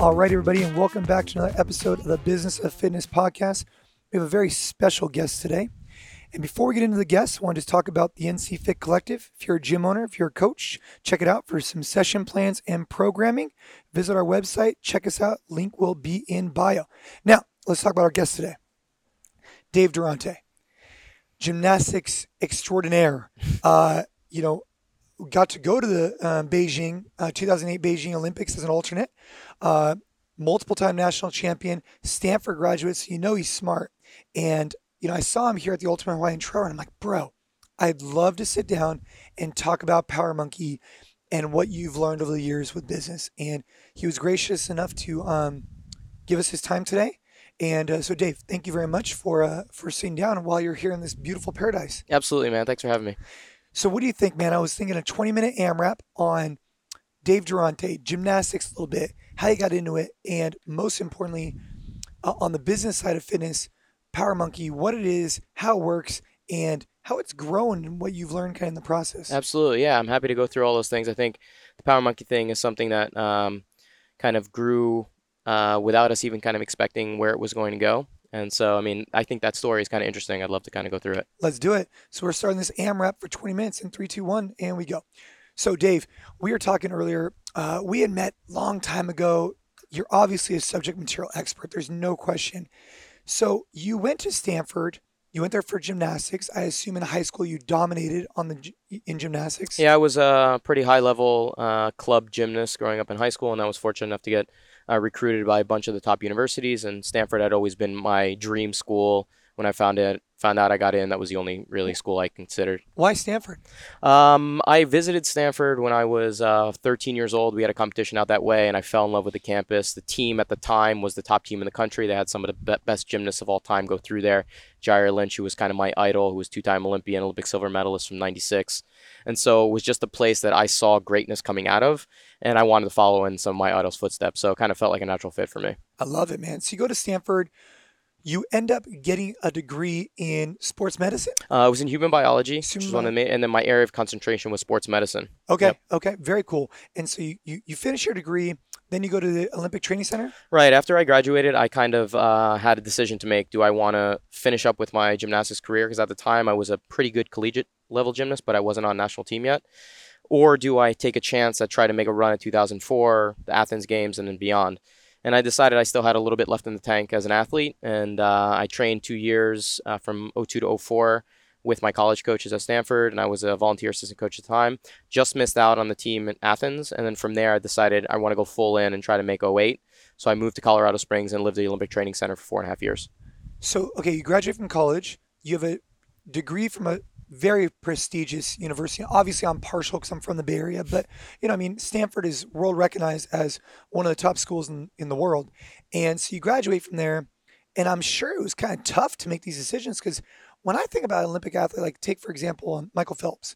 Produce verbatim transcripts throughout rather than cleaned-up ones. All right, everybody, and welcome back to another episode of the Business of Fitness podcast. We have a very special guest today. And before we get into the guests, I want to just talk about the N C Fit Collective. If you're a gym owner, if you're a coach, check it out for some session plans and programming. Visit our website, check us out. Link will be in bio. Now, let's talk about our guest today. Dave Durante, gymnastics extraordinaire. Uh, you know, got to go to the uh, Beijing, uh, two thousand eight Beijing Olympics as an alternate, uh, multiple time national champion, Stanford graduate. So, you know, he's smart. And, you know, I saw him here at the Ultimate Hawaiian Trail Run. I'm like, bro, I'd love to sit down and talk about Power Monkey and what you've learned over the years with business. And he was gracious enough to um, give us his time today. And uh, so, Dave, thank you very much for uh, for sitting down while you're here in this beautiful paradise. Absolutely, man. Thanks for having me. So what do you think, man? I was thinking a twenty-minute AMRAP on Dave Durante, gymnastics a little bit, how he got into it, and most importantly, uh, on the business side of fitness, Power Monkey, what it is, how it works, and how it's grown and what you've learned kind of in the process. Absolutely, yeah. I'm happy to go through all those things. I think the Power Monkey thing is something that um, kind of grew uh, without us even kind of expecting where it was going to go. And so, I mean, I think that story is kind of interesting. I'd love to kind of go through it. Let's do it. So we're starting this AMRAP for twenty minutes in three, two, one, and we go. So Dave, we were talking earlier. Uh, we had met long time ago. You're obviously a subject material expert. There's no question. So you went to Stanford. You went there for gymnastics. I assume in high school you dominated on the in gymnastics. Yeah, I was a pretty high level uh, club gymnast growing up in high school, and I was fortunate enough to get uh, recruited by a bunch of the top universities. And Stanford had always been my dream school. When I found it, found out I got in, that was the only really school I considered. Why Stanford? Um, I visited Stanford when I was uh, thirteen years old. We had a competition out that way, and I fell in love with the campus. The team at the time was the top team in the country. They had some of the best gymnasts of all time go through there. Jair Lynch, who was kind of my idol, who was two-time Olympian, Olympic silver medalist from ninety-six. And so it was just a place that I saw greatness coming out of, and I wanted to follow in some of my idol's footsteps. So it kind of felt like a natural fit for me. I love it, man. So you go to Stanford. You end up getting a degree in sports medicine? Uh, I was in human biology, which is one of the, and then my area of concentration was sports medicine. Okay, yep. Okay, very cool. And so you, you, you finish your degree, then you go to the Olympic Training Center? Right. After I graduated, I kind of uh, had a decision to make. Do I want to finish up with my gymnastics career? Because at the time, I was a pretty good collegiate level gymnast, but I wasn't on national team yet. Or do I take a chance at try to make a run at two thousand four, the Athens Games, and then beyond? And I decided I still had a little bit left in the tank as an athlete. And uh, I trained two years uh, from oh two to oh four with my college coaches at Stanford. And I was a volunteer assistant coach at the time. Just missed out on the team in Athens. And then from there, I decided I want to go full in and try to make oh eight. So I moved to Colorado Springs and lived at the Olympic Training Center for four and a half years. So, okay, you graduate from college. You have a degree from a very prestigious university. Obviously, I'm partial because I'm from the Bay Area, but, you know, I mean, Stanford is world recognized as one of the top schools in, in the world. And so you graduate from there, and I'm sure it was kind of tough to make these decisions because when I think about an Olympic athlete, like take, for example, Michael Phelps,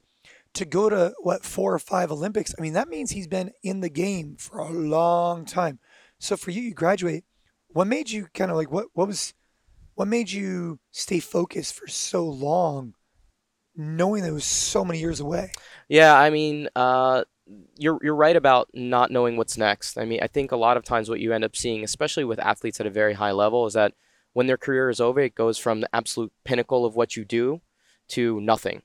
to go to, what, four or five Olympics, I mean, that means he's been in the game for a long time. So for you, you graduate. What made you kind of like, what, what was, what made you stay focused for so long, knowing that it was so many years away? Yeah, I mean, uh, you're you're right about not knowing what's next. I mean, I think a lot of times what you end up seeing, especially with athletes at a very high level, is that when their career is over, it goes from the absolute pinnacle of what you do to nothing.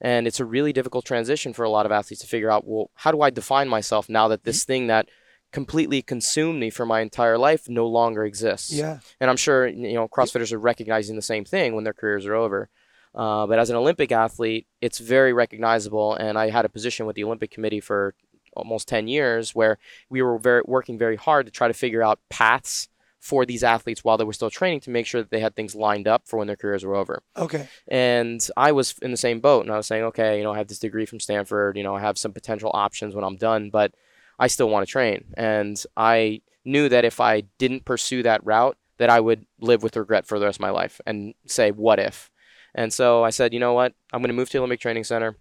And it's a really difficult transition for a lot of athletes to figure out, well, how do I define myself now that this thing that completely consumed me for my entire life no longer exists? Yeah. And I'm sure, you know, CrossFitters are recognizing the same thing when their careers are over. Uh, but as an Olympic athlete, it's very recognizable. And I had a position with the Olympic Committee for almost ten years where we were very, working very hard to try to figure out paths for these athletes while they were still training to make sure that they had things lined up for when their careers were over. Okay. And I was in the same boat, and I was saying, okay, you know, I have this degree from Stanford, you know, I have some potential options when I'm done, but I still want to train. And I knew that if I didn't pursue that route, that I would live with regret for the rest of my life and say, what if? And so I said, you know what, I'm going to move to Olympic Training Center.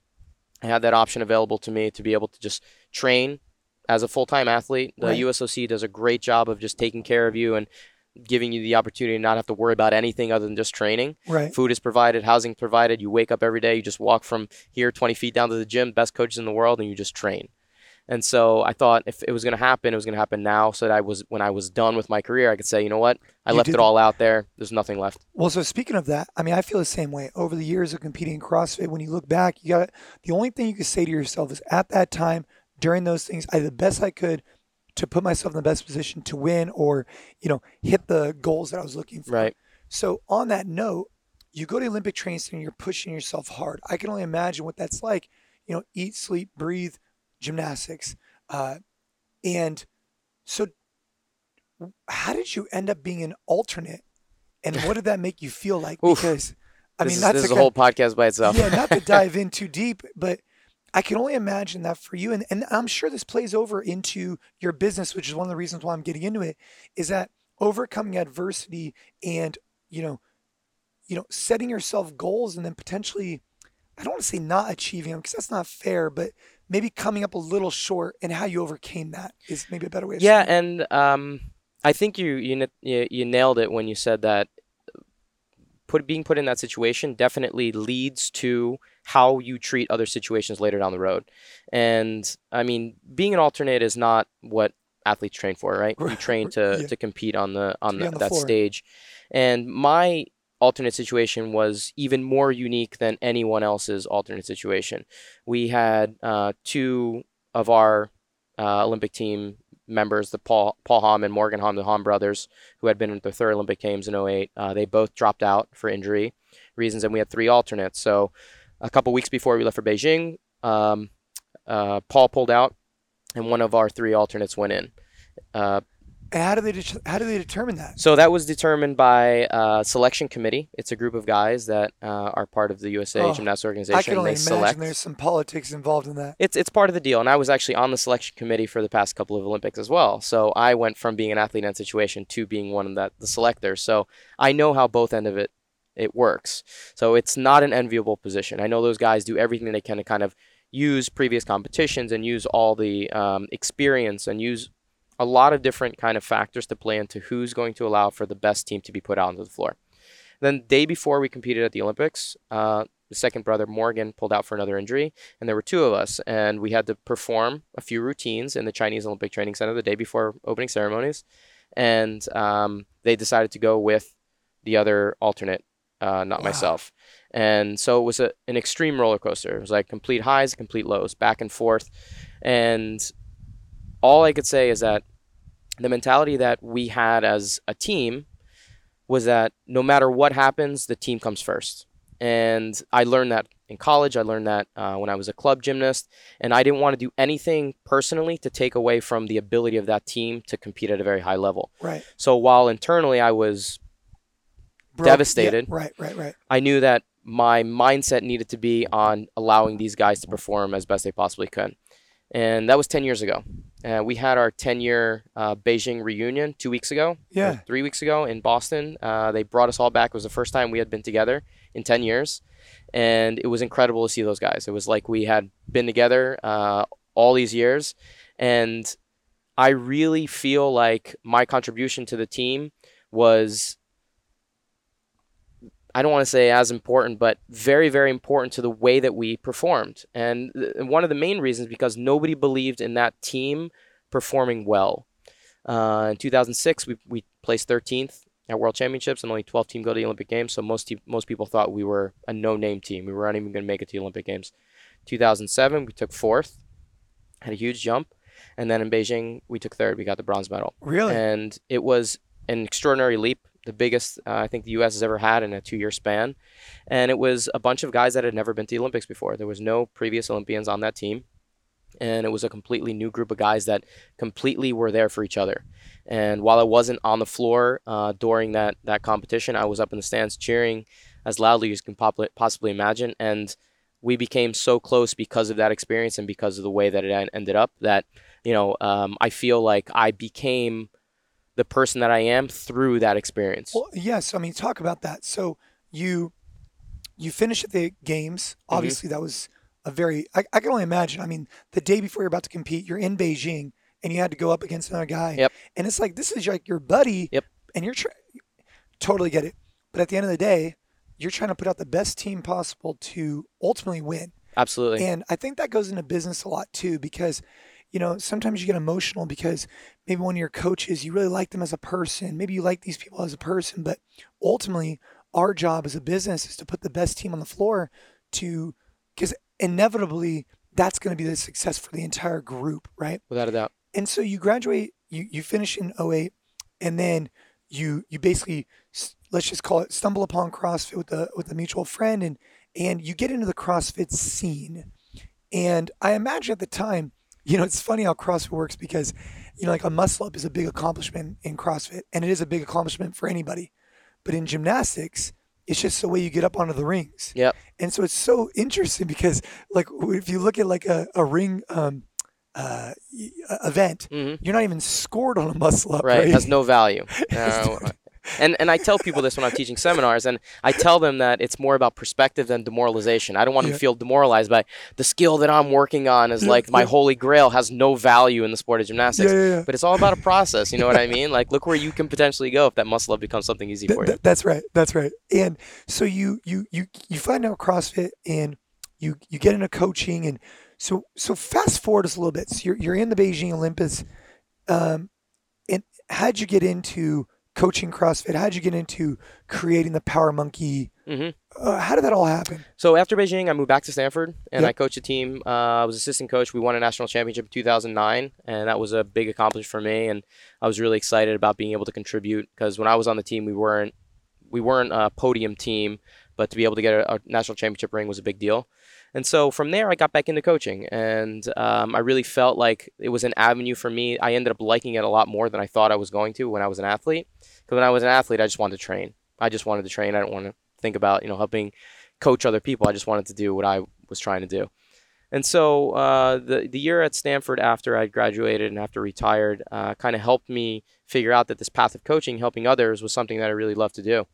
I had that option available to me to be able to just train as a full-time athlete. The right. U S O C does a great job of just taking care of you and giving you the opportunity to not have to worry about anything other than just training. Right. Food is provided, housing provided. You wake up every day, you just walk from here twenty feet down to the gym, best coaches in the world, and you just train. And so I thought if it was going to happen, it was going to happen now, so that I was, when I was done with my career, I could say, you know what, I you left it that. all out there. There's nothing left. Well, so speaking of that, I mean, I feel the same way. Over the years of competing in CrossFit, when you look back, you got the only thing you can say to yourself is, at that time, during those things, I did the best I could to put myself in the best position to win, or, you know, hit the goals that I was looking for. Right. So on that note, you go to the Olympic Training Center, you're pushing yourself hard. I can only imagine what that's like. You know, eat, sleep, breathe, gymnastics. Uh, and so how did you end up being an alternate, and what did that make you feel like? Because, I mean, this is, that's this is a whole kind of, podcast by itself. Yeah, not to dive in too deep, but I can only imagine that for you. And, and I'm sure this plays over into your business, which is one of the reasons why I'm getting into it, is that overcoming adversity and, you know, you know, setting yourself goals and then potentially, I don't want to say not achieving them because that's not fair, but maybe coming up a little short, and how you overcame that is maybe a better way of saying it. Yeah, and um, I think you you you nailed it when you said that put being put in that situation definitely leads to how you treat other situations later down the road. And I mean, being an alternate is not what athletes train for, right? You train to, yeah. to compete on the on, the, on the that floor. stage. And my alternate situation was even more unique than anyone else's alternate situation. We had uh, two of our uh, Olympic team members, the Paul Paul Hamm and Morgan Hamm, the Hamm brothers, who had been at the third Olympic Games in oh eight. Uh, they both dropped out for injury reasons, and we had three alternates. So a couple weeks before we left for Beijing, um, uh, Paul pulled out, and one of our three alternates went in. Uh, And how do they de- how do they determine that? So that was determined by uh, selection committee. It's a group of guys that uh, are part of the U S A oh, Gymnastics organization. I can only they imagine select. There's some politics involved in that. It's it's part of the deal. And I was actually on the selection committee for the past couple of Olympics as well. So I went from being an athlete in that situation to being one of that the selectors. So I know how both end of it it works. So it's not an enviable position. I know those guys do everything they can to kind of use previous competitions and use all the um, experience and use a lot of different kind of factors to play into who's going to allow for the best team to be put out onto the floor. Then the day before we competed at the Olympics, uh, the second brother, Morgan, pulled out for another injury, and there were two of us, and we had to perform a few routines in the Chinese Olympic Training Center the day before opening ceremonies, and um, they decided to go with the other alternate, uh, not wow. myself. And so it was a, an extreme roller coaster. It was like complete highs, complete lows, back and forth, and all I could say is that the mentality that we had as a team was that no matter what happens, the team comes first. And I learned that in college. I learned that uh, when I was a club gymnast. And I didn't want to do anything personally to take away from the ability of that team to compete at a very high level. Right. So while internally I was Bro- devastated, yeah, right, right, right. I knew that my mindset needed to be on allowing these guys to perform as best they possibly could. And that was ten years ago. Uh, we had our ten-year uh, Beijing reunion two weeks ago, yeah, three weeks ago in Boston. Uh, they brought us all back. It was the first time we had been together in ten years, and it was incredible to see those guys. It was like we had been together uh, all these years, and I really feel like my contribution to the team was, I don't want to say as important, but very, very important to the way that we performed. And th- one of the main reasons, because nobody believed in that team performing well. Uh, in two thousand six, we, we placed thirteenth at World Championships, and only twelve teams go to the Olympic Games. So most te- most people thought we were a no-name team. We weren't even going to make it to the Olympic Games. two thousand seven, we took fourth, had a huge jump. And then in Beijing, we took third. We got the bronze medal. Really? And it was an extraordinary leap. The biggest uh, I think the U S has ever had in a two-year span. And it was a bunch of guys that had never been to the Olympics before. There was no previous Olympians on that team. And it was a completely new group of guys that completely were there for each other. And while I wasn't on the floor uh, during that that competition, I was up in the stands cheering as loudly as you can pop- possibly imagine. And we became so close because of that experience and because of the way that it ended up that, you know, um, I feel like I became the person that I am through that experience. Well, yes. I mean, talk about that. So you, you finish at the games. Obviously, mm-hmm. that was a very, I, I can only imagine. I mean, the day before you're about to compete, you're in Beijing and you had to go up against another guy. Yep. And it's like, this is like your buddy. Yep. And you're tra- totally get it. But at the end of the day, you're trying to put out the best team possible to ultimately win. Absolutely. And I think that goes into business a lot too, because, you know, sometimes you get emotional because maybe one of your coaches, you really like them as a person. Maybe you like these people as a person, but ultimately our job as a business is to put the best team on the floor to, because inevitably that's going to be the success for the entire group, right? Without a doubt. And so you graduate, you, you finish in oh eight, and then you you basically, let's just call it, stumble upon CrossFit with a, with a mutual friend, and and you get into the CrossFit scene. And I imagine at the time, you know, it's funny how CrossFit works because, you know, like a muscle up is a big accomplishment in CrossFit, and it is a big accomplishment for anybody. But in gymnastics, it's just the way you get up onto the rings. Yep. And so it's so interesting because, like, if you look at like a, a ring um, uh, event, mm-hmm. you're not even scored on a muscle up. Right. Right? It has no value. Uh, And and I tell people this when I'm teaching seminars, and I tell them that it's more about perspective than demoralization. I don't want yeah. them to feel demoralized by the skill that I'm working on is yeah, like my yeah. holy grail has no value in the sport of gymnastics. Yeah, yeah, yeah. But it's all about a process. You know what I mean? Like, look where you can potentially go if that muscle up becomes something easy for you. Th- that's right. That's right. And so you you you you find out CrossFit, and you you get into coaching, and so so fast forward us a little bit. So you're you're in the Beijing Olympics, um, and how'd you get into coaching CrossFit? How'd you get into creating the Power Monkey? Mm-hmm. Uh, how did that all happen? So after Beijing, I moved back to Stanford, and yep. I coached a team. Uh, I was assistant coach. We won a national championship in two thousand nine, and that was a big accomplishment for me. And I was really excited about being able to contribute, because when I was on the team, we weren't we weren't a podium team, but to be able to get a, a national championship ring was a big deal. And so from there, I got back into coaching, and um, I really felt like it was an avenue for me. I ended up liking it a lot more than I thought I was going to when I was an athlete. Because when I was an athlete, I just wanted to train. I just wanted to train. I didn't want to think about, you know, helping coach other people. I just wanted to do what I was trying to do. And so uh, the, the year at Stanford after I graduated and after retired uh, kind of helped me figure out that this path of coaching, helping others, was something that I really loved to do.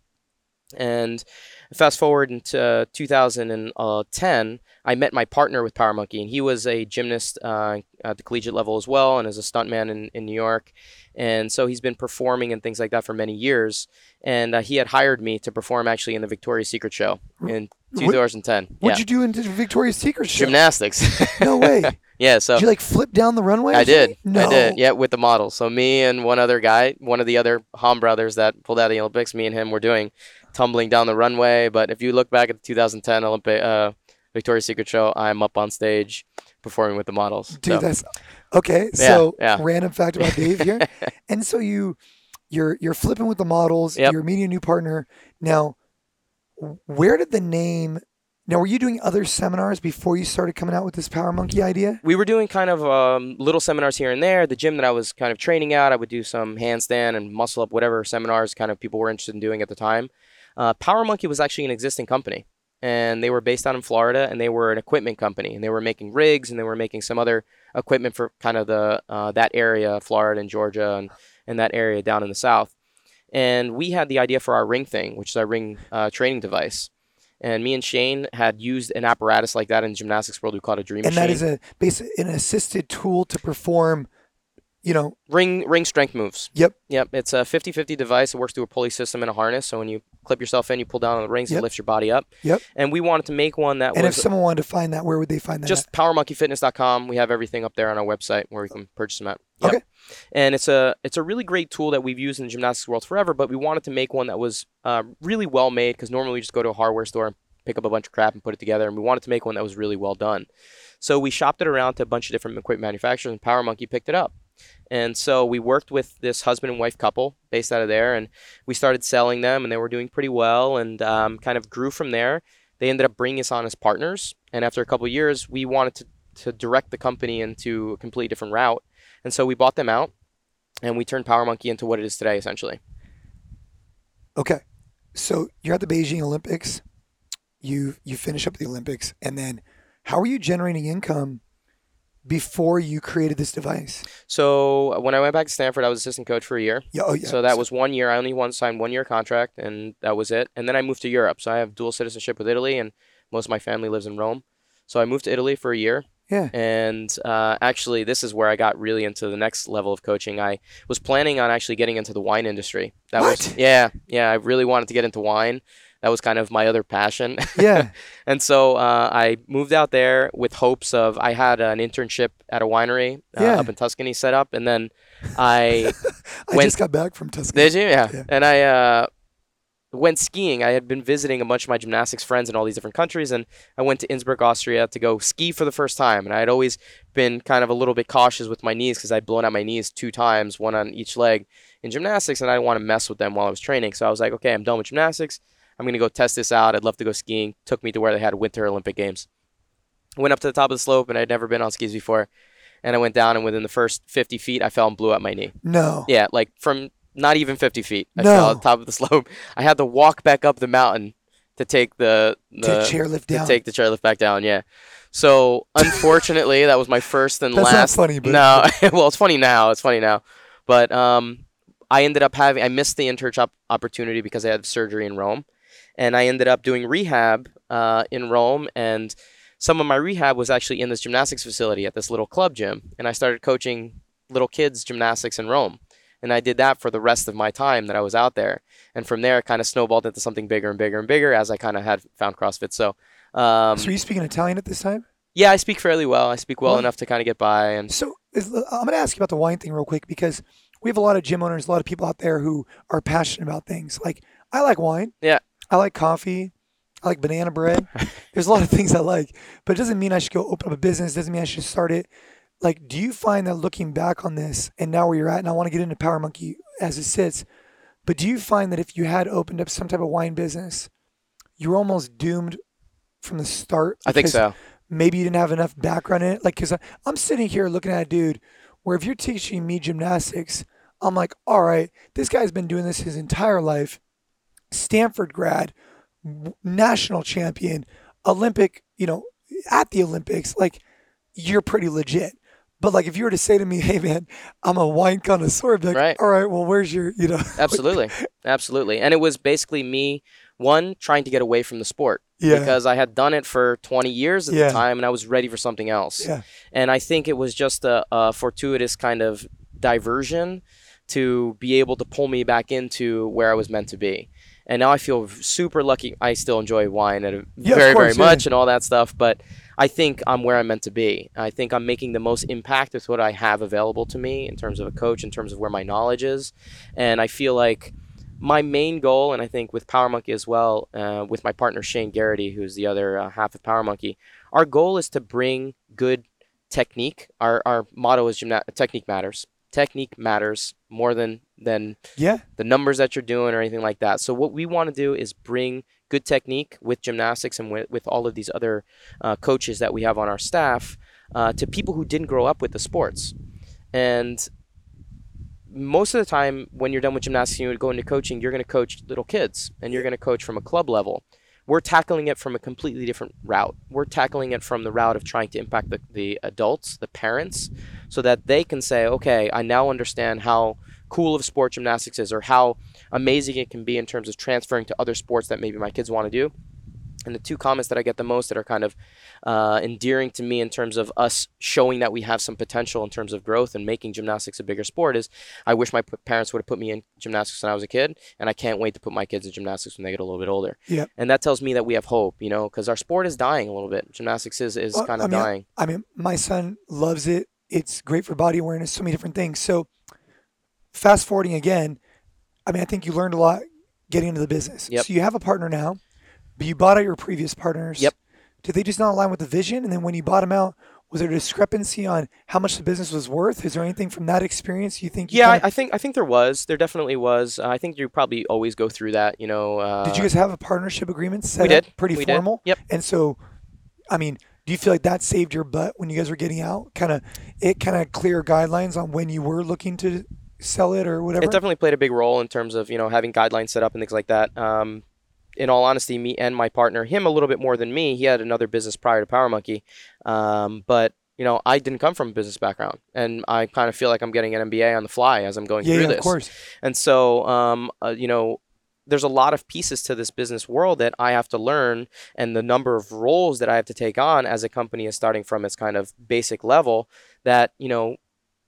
And fast forward into two thousand ten, I met my partner with Power Monkey, and he was a gymnast uh, at the collegiate level as well, and as a stuntman in, in New York. And so he's been performing and things like that for many years. And uh, he had hired me to perform actually in the Victoria's Secret show in two thousand ten. What, what'd yeah. you do in the Victoria's Secret show? Gymnastics. No way. Yeah, so did you like flip down the runway? I did. No. I did. Yeah, with the models. So me and one other guy, one of the other Hamm brothers that pulled out of the Olympics, me and him were doing tumbling down the runway. But if you look back at the two thousand ten Olympic uh, Victoria's Secret show, I'm up on stage performing with the models. Dude, so. that's okay. Yeah, so yeah. Random fact about Dave here. And so you, you're you're flipping with the models. Yep. You're meeting a new partner. Now, where did the name? Now, were you doing other seminars before you started coming out with this Power Monkey idea? We were doing kind of um, little seminars here and there. The gym that I was kind of training at, I would do some handstand and muscle up, whatever seminars kind of people were interested in doing at the time. Uh, Power Monkey was actually an existing company, and they were based out in Florida, and they were an equipment company, and they were making rigs, and they were making some other equipment for kind of the uh, that area, Florida and Georgia, and, and that area down in the South. And we had the idea for our ring thing, which is our ring uh, training device. And me and Shane had used an apparatus like that in the gymnastics world. We called it a dream machine. And that is a basically an assisted tool to perform, you know, ring ring strength moves. Yep. Yep. It's a fifty-fifty device. It works through a pulley system and a harness. So when you clip yourself in, you pull down on the rings, yep. it lifts your body up. Yep. And we wanted to make one that and was... And if someone wanted to find that, where would they find that? Just at? power monkey fitness dot com. We have everything up there on our website where we can purchase them at. Yep. Okay. And it's a it's a really great tool that we've used in the gymnastics world forever, but we wanted to make one that was uh, really well made, because normally we just go to a hardware store and pick up a bunch of crap and put it together, and we wanted to make one that was really well done. So we shopped it around to a bunch of different equipment manufacturers, and Power Monkey picked it up. And so we worked with this husband and wife couple based out of there, and we started selling them, and they were doing pretty well, and um, kind of grew from there. They ended up bringing us on as partners, and after a couple of years, we wanted to, to direct the company into a completely different route. And so we bought them out, and we turned Power Monkey into what it is today, essentially. Okay. So you're at the Beijing Olympics. You you finish up the Olympics. And then how are you generating income before you created this device? So when I went back to Stanford, I was assistant coach for a year. Yeah, oh, yeah. So that was one year. I only one, signed one year contract, and that was it. And then I moved to Europe. So I have dual citizenship with Italy, and most of my family lives in Rome. So I moved to Italy for a year. Yeah. And uh, actually, this is where I got really into the next level of coaching. I was planning on actually getting into the wine industry. That what? Was, yeah. Yeah. I really wanted to get into wine. that was kind of my other passion. Yeah. And so uh, I moved out there with hopes of, I had an internship at a winery uh, yeah. up in Tuscany set up. And then I I went, just got back from Tuscany. Did you? Yeah. yeah. And I uh, went skiing. I had been visiting a bunch of my gymnastics friends in all these different countries. And I went to Innsbruck, Austria to go ski for the first time. And I had always been kind of a little bit cautious with my knees because I'd blown out my knees two times, one on each leg in gymnastics. And I didn't want to mess with them while I was training. So I was like, okay, I'm done with gymnastics. I'm going to go test this out. I'd love to go skiing. Took me to where they had Winter Olympic Games. Went up to the top of the slope, and I'd never been on skis before. And I went down, and within the first fifty feet, I fell and blew out my knee. No. Yeah, like from not even fifty feet. I no. fell at the top of the slope. I had to walk back up the mountain to take the... the to chairlift down. To take the chairlift back down, yeah. So, unfortunately, that was my first and That's last... That's not funny, but... No, well, it's funny now. It's funny now. But um, I ended up having... I missed the internship opportunity because I had surgery in Rome. And I ended up doing rehab uh, in Rome. And some of my rehab was actually in this gymnastics facility at this little club gym. And I started coaching little kids gymnastics in Rome. And I did that for the rest of my time that I was out there. And from there, it kind of snowballed into something bigger and bigger and bigger as I kind of had found CrossFit. So, um, so are you speaking Italian at this time? Yeah, I speak fairly well. I speak well, well enough to kind of get by. And so is, I'm going to ask you about the wine thing real quick, because we have a lot of gym owners, a lot of people out there who are passionate about things. Like, I like wine. Yeah. I like coffee. I like banana bread. There's a lot of things I like, but it doesn't mean I should go open up a business. It doesn't mean I should start it. Like, do you find that looking back on this and now where you're at, and I want to get into Power Monkey as it sits, but do you find that if you had opened up some type of wine business, you're almost doomed from the start? I think so. Maybe you didn't have enough background in it. Like, because I'm sitting here looking at a dude where if you're teaching me gymnastics, I'm like, all right, this guy's been doing this his entire life. Stanford grad, national champion, Olympic, you know, at the Olympics, like, you're pretty legit. But like, if you were to say to me, hey man, I'm a wine connoisseur, I'd be like, right. all right, well, where's your, you know. Absolutely. Absolutely. And it was basically me, one, trying to get away from the sport yeah. because I had done it for twenty years at yeah. the time, and I was ready for something else. Yeah. And I think it was just a, a fortuitous kind of diversion to be able to pull me back into where I was meant to be. And now I feel super lucky. I still enjoy wine and yeah, very, course, very much yeah. and all that stuff. But I think I'm where I'm meant to be. I think I'm making the most impact with what I have available to me in terms of a coach, in terms of where my knowledge is. And I feel like my main goal, and I think with Power Monkey as well, uh, with my partner Shane Garrity, who's the other uh, half of Power Monkey, our goal is to bring good technique. Our our motto is gymna- technique matters. Technique matters more than than yeah. the numbers that you're doing or anything like that. So what we want to do is bring good technique with gymnastics and with, with all of these other uh, coaches that we have on our staff uh, to people who didn't grow up with the sports. And most of the time when you're done with gymnastics and you go into coaching, you're going to coach little kids and you're going to coach from a club level. We're tackling it from a completely different route. We're tackling it from the route of trying to impact the, the adults, the parents, so that they can say, okay, I now understand how cool of sport gymnastics is or how amazing it can be in terms of transferring to other sports that maybe my kids want to do. And the two comments that I get the most that are kind of uh, endearing to me in terms of us showing that we have some potential in terms of growth and making gymnastics a bigger sport is, I wish my p- parents would have put me in gymnastics when I was a kid, and I can't wait to put my kids in gymnastics when they get a little bit older. Yep. And that tells me that we have hope, you know, because our sport is dying a little bit. Gymnastics is, is well, kind of I mean, dying. I mean, my son loves it. It's great for body awareness, so many different things. So fast forwarding again, I mean, I think you learned a lot getting into the business. Yep. So you have a partner now. But you bought out your previous partners. Yep. Did they just not align with the vision? And then when you bought them out, was there a discrepancy on how much the business was worth? Is there anything from that experience you think? You yeah, kinda... I think I think there was. There definitely was. Uh, I think you probably always go through that. You know. Uh... Did you guys have a partnership agreement set up? Pretty we formal. Did. Yep. And so, I mean, do you feel like that saved your butt when you guys were getting out? Kind of, it kind of clear guidelines on when you were looking to sell it or whatever. It definitely played a big role in terms of you know having guidelines set up and things like that. Um, In all honesty, me and my partner, him a little bit more than me, he had another business prior to Power Monkey. Um, but, you know, I didn't come from a business background. And I kind of feel like I'm getting an M B A on the fly as I'm going yeah, through yeah, this. Yeah, of course. And so, um, uh, you know, there's a lot of pieces to this business world that I have to learn. And the number of roles that I have to take on as a company is starting from its kind of basic level that, you know,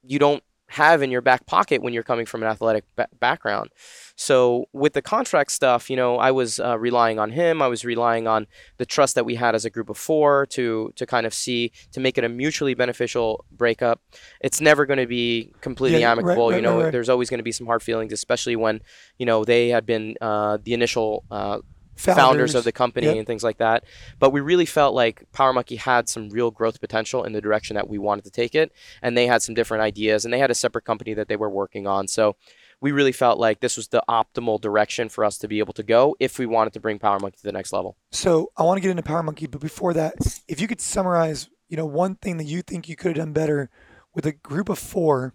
you don't have in your back pocket when you're coming from an athletic ba- background. So with the contract stuff, you know, I was uh, relying on him. I was relying on the trust that we had as a group of four to to kind of see, to make it a mutually beneficial breakup. It's never going to be completely yeah, amicable. Right, right, you know, right, right. There's always going to be some hard feelings, especially when, you know, they had been uh, the initial uh, founders. founders of the company yep. and things like that. But we really felt like Power Monkey had some real growth potential in the direction that we wanted to take it. And they had some different ideas, and they had a separate company that they were working on. So we really felt like this was the optimal direction for us to be able to go if we wanted to bring Power Monkey to the next level. So I want to get into Power Monkey, but before that, if you could summarize, you know, one thing that you think you could have done better with a group of four,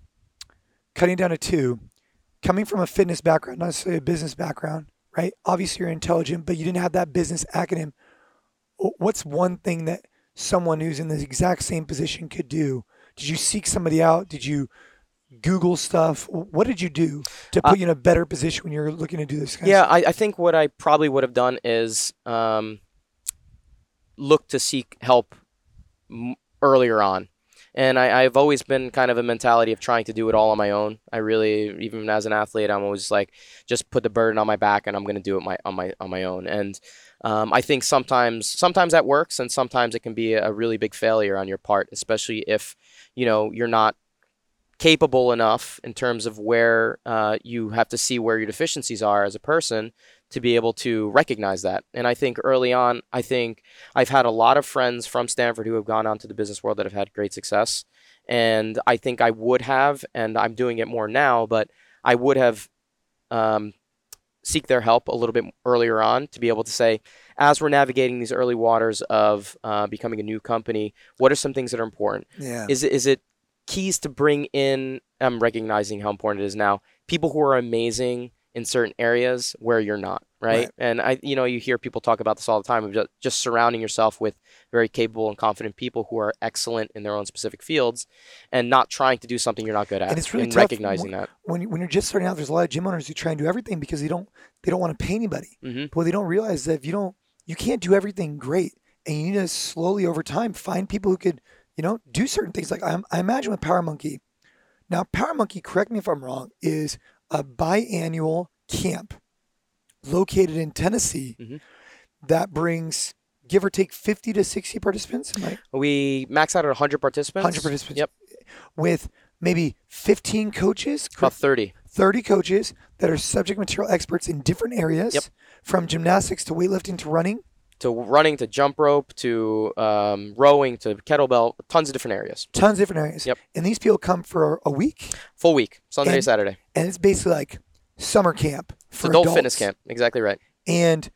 cutting down to two, coming from a fitness background, not necessarily a business background, right? Obviously you're intelligent, but you didn't have that business acronym. What's one thing that someone who's in the exact same position could do? Did you seek somebody out? Did you Google stuff? What did you do to put uh, you in a better position when you're looking to do this kind yeah, of stuff? Yeah, I, I think what I probably would have done is um, look to seek help m- earlier on. And I, I've always been kind of a mentality of trying to do it all on my own. I really, even as an athlete, I'm always like, just put the burden on my back and I'm going to do it my on my on my own. And um, I think sometimes sometimes that works, and sometimes it can be a really big failure on your part, especially if, you know, you're not capable enough in terms of where uh, you have to see where your deficiencies are as a person to be able to recognize that. And I think early on, I think I've had a lot of friends from Stanford who have gone on to the business world that have had great success. And I think I would have, and I'm doing it more now, but I would have um, seek their help a little bit earlier on to be able to say, as we're navigating these early waters of uh, becoming a new company, what are some things that are important? Yeah. Is it, is it, keys to bring in, I'm recognizing how important it is now, people who are amazing in certain areas where you're not, right? right. And I, you know, you hear people talk about this all the time, of just, just surrounding yourself with very capable and confident people who are excellent in their own specific fields and not trying to do something you're not good at. And it's really and tough recognizing when, that. When, when you're just starting out, there's a lot of gym owners who try and do everything because they don't, they don't want to pay anybody. Mm-hmm. But what they don't realize is that if you don't, you can't do everything great, and you need to slowly over time find people who could, you know, do certain things. Like I, I imagine with Power Monkey. Now, Power Monkey, correct me if I'm wrong, is a biannual camp located in Tennessee mm-hmm. that brings, give or take, fifty to sixty participants. Right? We max out at one hundred participants. one hundred participants. Yep. With maybe fifteen coaches. About thirty. thirty coaches that are subject material experts in different areas, yep. from gymnastics to weightlifting to running. to running, to jump rope, to um, rowing, to kettlebell, tons of different areas. Tons of different areas. Yep. And these people come for a week? Full week, Sunday to Saturday. And it's basically like summer camp for adults. Adult fitness camp, exactly right. And,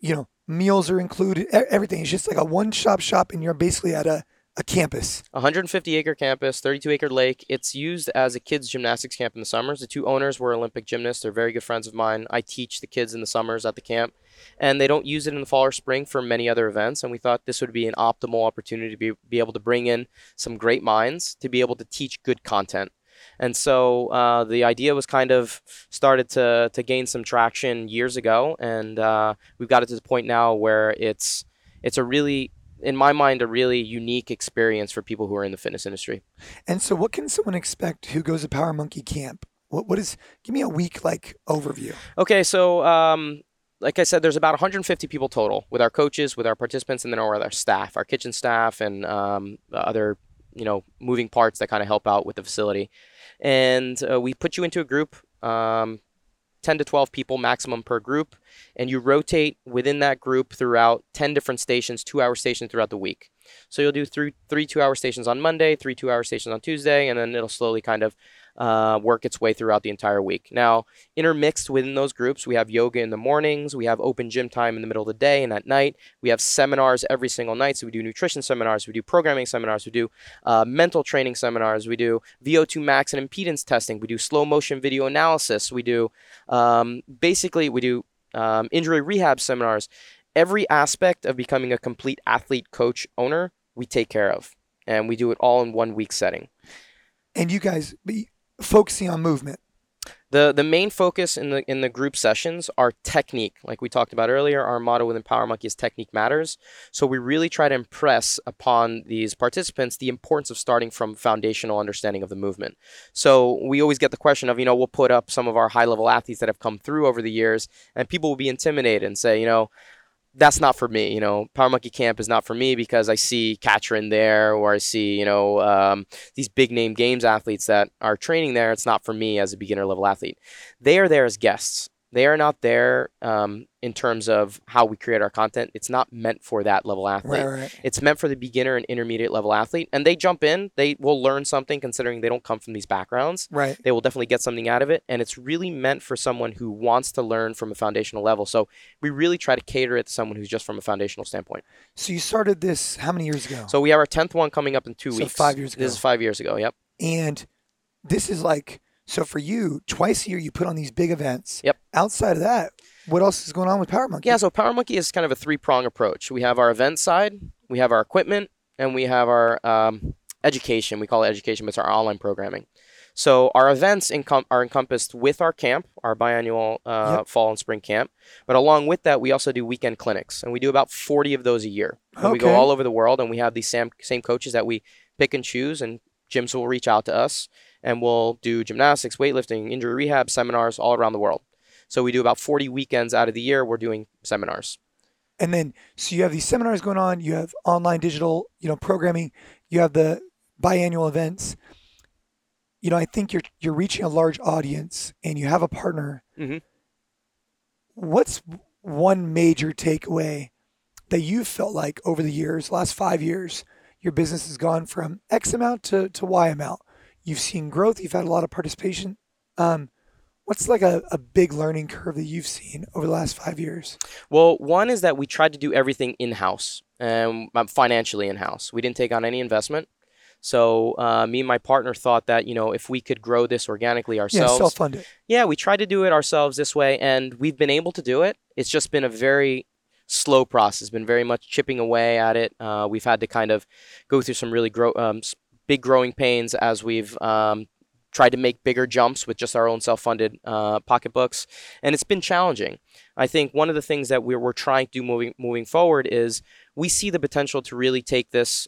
you know, meals are included, everything. It's just like a one-stop shop, and you're basically at a, a campus. one hundred fifty acre campus, thirty-two acre lake. It's used as a kids' gymnastics camp in the summers. The two owners were Olympic gymnasts. They're very good friends of mine. I teach the kids in the summers at the camp. And they don't use it in the fall or spring for many other events. And we thought this would be an optimal opportunity to be, be able to bring in some great minds to be able to teach good content. And so uh, the idea was kind of started to, to gain some traction years ago. And uh, we've got it to the point now where it's it's a really, in my mind, a really unique experience for people who are in the fitness industry. And so what can someone expect who goes to Power Monkey Camp? What What is, give me a week like overview. Okay, so... Um, Like I said, there's about one hundred fifty people total with our coaches, with our participants, and then with our staff, our kitchen staff, and um, other, you know, moving parts that kind of help out with the facility. And uh, we put you into a group, um, ten to twelve people maximum per group, and you rotate within that group throughout ten different stations, two-hour stations throughout the week. So you'll do three, three two-hour stations on Monday, three two-hour stations on Tuesday, and then it'll slowly kind of Uh, work its way throughout the entire week. Now, intermixed within those groups, we have yoga in the mornings, we have open gym time in the middle of the day and at night, we have seminars every single night. So we do nutrition seminars, we do programming seminars, we do uh, mental training seminars, we do V O two max and impedance testing, we do slow motion video analysis, we do um, basically we do um, injury rehab seminars. Every aspect of becoming a complete athlete, coach, owner, we take care of, and we do it all in one week setting. And you guys... Be- focusing on movement. The the main focus in the in the group sessions are technique. Like we talked about earlier, our motto within Power Monkey is technique matters. So we really try to impress upon these participants the importance of starting from foundational understanding of the movement. So we always get the question of, you know, we'll put up some of our high-level athletes that have come through over the years, and people will be intimidated and say, you know, that's not for me. You know, Power Monkey Camp is not for me because I see Katrin there, or I see, you know, um, these big name games athletes that are training there. It's not for me as a beginner level athlete. They are there as guests. They are not there um, in terms of how we create our content. It's not meant for that level athlete. Right, right. It's meant for the beginner and intermediate level athlete. And they jump in. They will learn something considering they don't come from these backgrounds. Right. They will definitely get something out of it. And it's really meant for someone who wants to learn from a foundational level. So we really try to cater it to someone who's just from a foundational standpoint. So you started this how many years ago? So we have our tenth one coming up in two so weeks. So five years ago. This is five years ago, yep. And this is like... So for you, twice a year you put on these big events. Yep. Outside of that, what else is going on with Power Monkey? Yeah, so Power Monkey is kind of a three-prong approach. We have our event side, we have our equipment, and we have our um, education. We call it education, but it's our online programming. So our events encom- are encompassed with our camp, our biannual uh, yep. fall and spring camp. But along with that, we also do weekend clinics, and we do about forty of those a year. And okay. We go all over the world, and we have these same, same coaches that we pick and choose, and gyms will reach out to us. And we'll do gymnastics, weightlifting, injury rehab, seminars all around the world. So we do about forty weekends out of the year. We're doing seminars. And then, so you have these seminars going on. You have online digital, you know, programming. You have the biannual events. You know, I think you're you're reaching a large audience, and you have a partner. Mm-hmm. What's one major takeaway that you felt like over the years, last five years, your business has gone from X amount to, to Y amount? You've seen growth. You've had a lot of participation. Um, what's like a, a big learning curve that you've seen over the last five years? Well, one is that we tried to do everything in-house, um, financially in-house. We didn't take on any investment. So uh, me and my partner thought that, you know, if we could grow this organically ourselves. Yeah, self-fund it. Yeah, we tried to do it ourselves this way, and we've been able to do it. It's just been a very... slow process, been very much chipping away at it. Uh, we've had to kind of go through some really grow, um, big growing pains as we've um, tried to make bigger jumps with just our own self-funded uh, pocketbooks, and it's been challenging. I think one of the things that we're, we're trying to do moving moving forward is we see the potential to really take this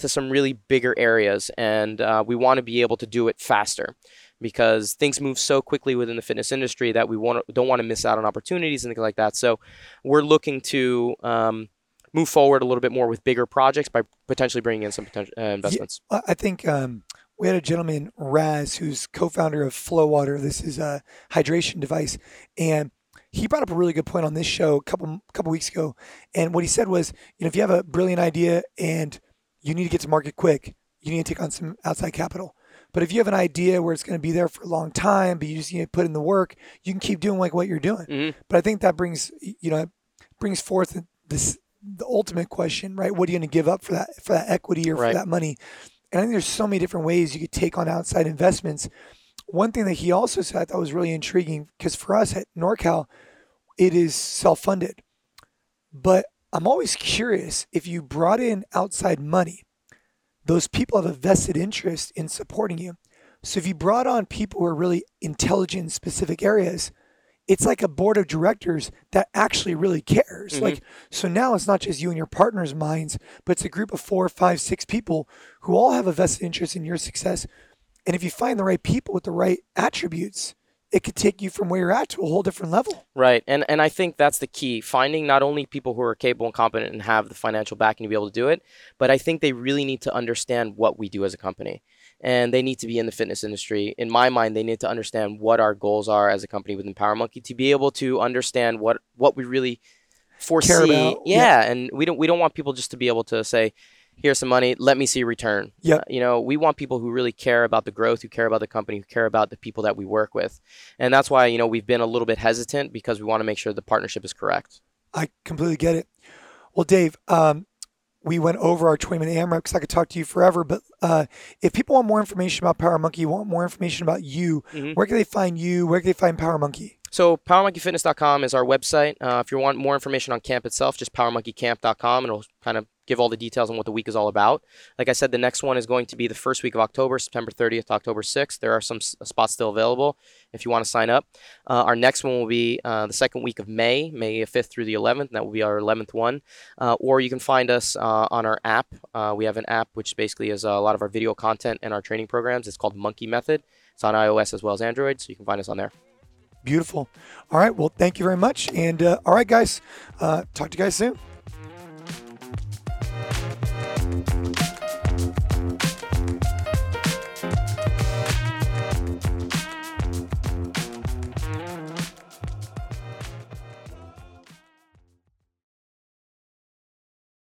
to some really bigger areas, and uh, we want to be able to do it faster, because things move so quickly within the fitness industry that we want to, don't want to miss out on opportunities and things like that. So we're looking to um, move forward a little bit more with bigger projects by potentially bringing in some potential uh, investments. Yeah, I think um, we had a gentleman, Raz, who's co-founder of Flow Water. This is a hydration device. And he brought up a really good point on this show a couple, couple weeks ago. And what he said was, you know, if you have a brilliant idea and you need to get to market quick, you need to take on some outside capital. But if you have an idea where it's going to be there for a long time, but you just need to put in the work, you can keep doing like what you're doing. Mm-hmm. But I think that brings, you know, brings forth this the ultimate question, right? What are you going to give up for that for that equity or right. for that money? And I think there's so many different ways you could take on outside investments. One thing that he also said that was really intriguing, because for us at NorCal, it is self-funded. But I'm always curious, if you brought in outside money, those people have a vested interest in supporting you. So if you brought on people who are really intelligent in specific areas, it's like a board of directors that actually really cares. Mm-hmm. Like, so now it's not just you and your partner's minds, but it's a group of four, five, six people who all have a vested interest in your success. And if you find the right people with the right attributes, it could take you from where you're at to a whole different level. Right. And and I think that's the key, finding not only people who are capable and competent and have the financial backing to be able to do it, but I think they really need to understand what we do as a company. And they need to be in the fitness industry. In my mind, they need to understand what our goals are as a company within Power Monkey to be able to understand what, what we really foresee. Care about. Yeah, yeah. And we don't we don't want people just to be able to say, here's some money, let me see return. Yep. Uh, you know, we want people who really care about the growth, who care about the company, who care about the people that we work with. And that's why, you know, we've been a little bit hesitant, because we want to make sure the partnership is correct. I completely get it. Well, Dave, um, we went over our twenty-minute A M R A P because I could talk to you forever. But uh, if people want more information about Power Monkey, want more information about you, mm-hmm. where can they find you? Where can they find Power Monkey? So power monkey fitness dot com is our website. Uh, if you want more information on camp itself, just power monkey camp dot com, and it'll kind of give all the details on what the week is all about. Like I said, the next one is going to be the first week of October, September thirtieth to October sixth. There are some s- spots still available if you want to sign up. Uh, our next one will be uh, the second week of May, May fifth through the eleventh. And that will be our eleventh one. Uh, or you can find us uh, on our app. Uh, we have an app which basically is a lot of our video content and our training programs. It's called Monkey Method. It's on iOS as well as Android, so you can find us on there. Beautiful. All right. Well, thank you very much. And uh, all right, guys, uh, talk to you guys soon.